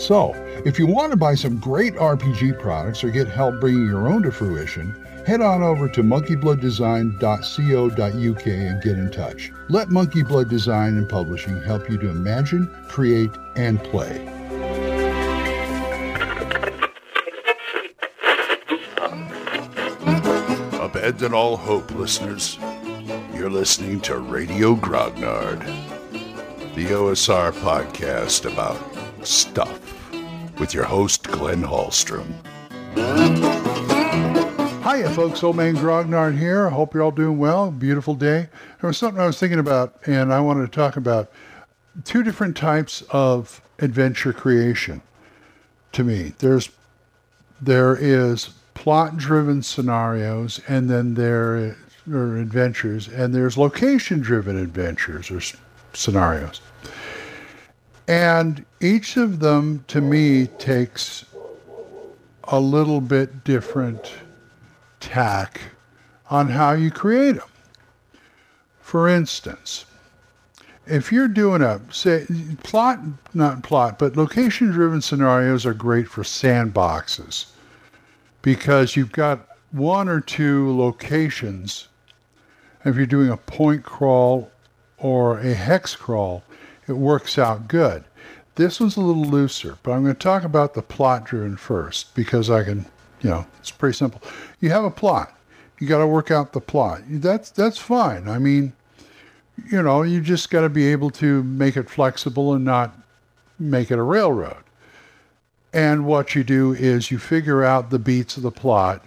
So, if you want to buy some great RPG products or get help bringing your own to fruition, head on over to monkeyblooddesign.co.uk and get in touch. Let Monkey Blood Design and Publishing help you to imagine, create, and play. Abandon all hope, listeners. You're listening to Radio Grognard, the OSR podcast about stuff, with your host, Glenn Hallstrom. Hiya, folks. Old Man Grognard here. I hope you're all doing well. Beautiful day. There was something I was thinking about, and I wanted to talk about two different types of adventure creation. To me, there is plot-driven scenarios, and then there are adventures, and there's location-driven adventures or scenarios. And each of them, to me, takes a little bit different tack on how you create them. For instance, if you're doing but location-driven scenarios are great for sandboxes because you've got one or two locations. If you're doing a point crawl or a hex crawl, it works out good. This one's a little looser, but I'm going to talk about the plot-driven first because I can, it's pretty simple. You have a plot. You got to work out the plot. That's fine. I mean, you just got to be able to make it flexible and not make it a railroad. And what you do is you figure out the beats of the plot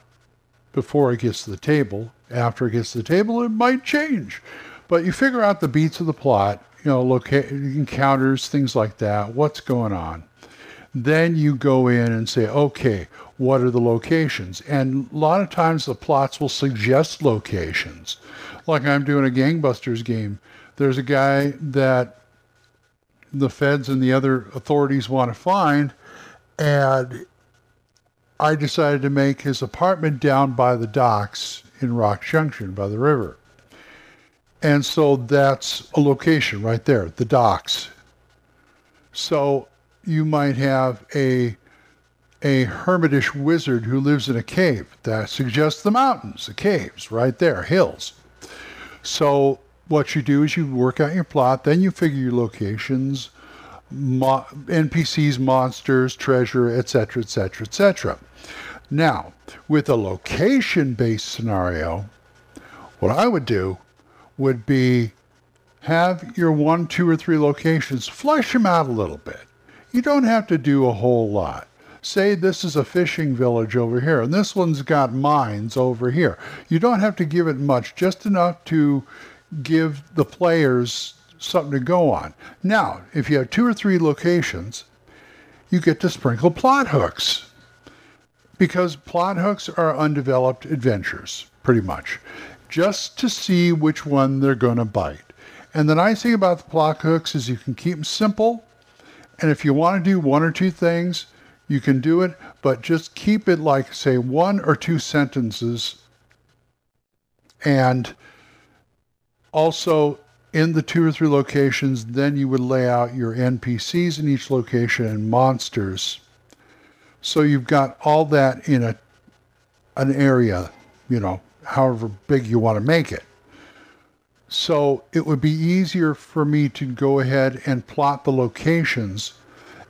before it gets to the table. After it gets to the table, it might change. But you figure out the beats of the plot, encounters, things like that, what's going on. Then you go in and say, okay, what are the locations? And a lot of times the plots will suggest locations. Like I'm doing a Gangbusters game. There's a guy that the feds and the other authorities want to find, and I decided to make his apartment down by the docks in Rock Junction by the river. And so that's a location right there, the docks. So you might have a hermitish wizard who lives in a cave. That suggests the mountains, the caves, right there, hills. So what you do is you work out your plot, then you figure your locations, NPCs, monsters, treasure, etc., etc., etc. Now, with a location-based scenario, what I would do would be have your 1, 2, or 3 locations, flesh them out a little bit. You don't have to do a whole lot. Say this is a fishing village over here, and this one's got mines over here. You don't have to give it much, just enough to give the players something to go on. Now, if you have 2 or 3 locations, you get to sprinkle plot hooks, because plot hooks are undeveloped adventures, pretty much, just to see which one they're going to bite. And the nice thing about the plot hooks is you can keep them simple. And if you want to do 1 or 2 things, you can do it, but just keep it like, say, 1 or 2 sentences. And also in the 2 or 3 locations, then you would lay out your NPCs in each location and monsters. So you've got all that in an area, however big you want to make it. So it would be easier for me to go ahead and plot the locations,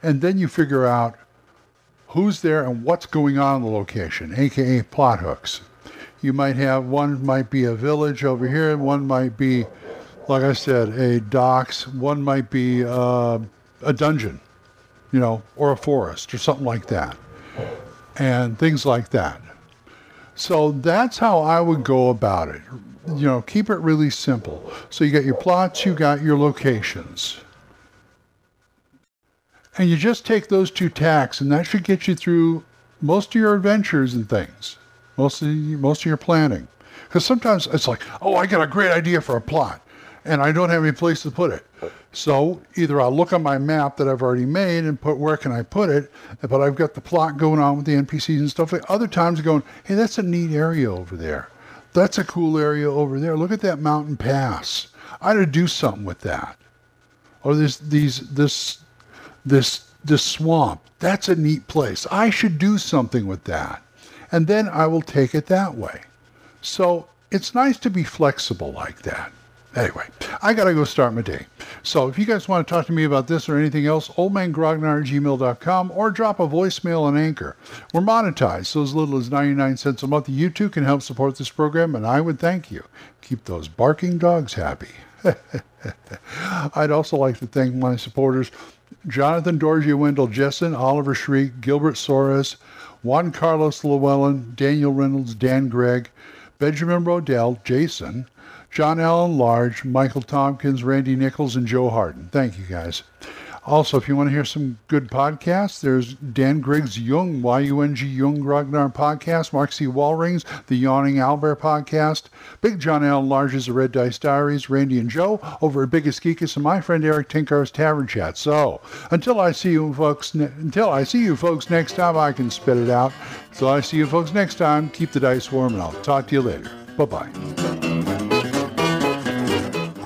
and then you figure out who's there and what's going on in the location, aka plot hooks. You might have one might be a village over here, one might be like I said, a docks. One might be a dungeon, you know, or a forest or something like that, and things like that. So that's how I would go about it. You know, keep it really simple. So you got your plots, you got your locations. And you just take those two tacks, and that should get you through most of your adventures and things, most of your planning. Because sometimes it's like, oh, I got a great idea for a plot, and I don't have any place to put it. So either I'll look on my map that I've already made and put where can I put it, but I've got the plot going on with the NPCs and stuff. Other times going, hey, that's a neat area over there. That's a cool area over there. Look at that mountain pass. I ought to do something with that. Or this swamp. That's a neat place. I should do something with that. And then I will take it that way. So it's nice to be flexible like that. Anyway, I got to go start my day. So if you guys want to talk to me about this or anything else, oldmangrognard@gmail.com, or drop a voicemail on Anchor. We're monetized, so as little as 99 cents a month, you too can help support this program, and I would thank you. Keep those barking dogs happy. I'd also like to thank my supporters, Jonathan Dorgia Wendell Jessen, Oliver Shriek, Gilbert Soares, Juan Carlos Llewellyn, Daniel Reynolds, Dan Gregg, Benjamin Rodell, Jason, John Allen Large, Michael Tompkins, Randy Nichols, and Joe Harden. Thank you, guys. Also, if you want to hear some good podcasts, there's Dan Griggs Jung, Y-U-N-G Jung, Ragnar Podcast, Mark C. Walrings, The Yawning Owlbear Podcast, Big John Allen Large's The Red Dice Diaries, Randy and Joe over at Biggest Geekus, and my friend Eric Tinker's Tavern Chat. So, until I see you folks next time, I can spit it out. Until I see you folks next time, keep the dice warm, and I'll talk to you later. Bye-bye.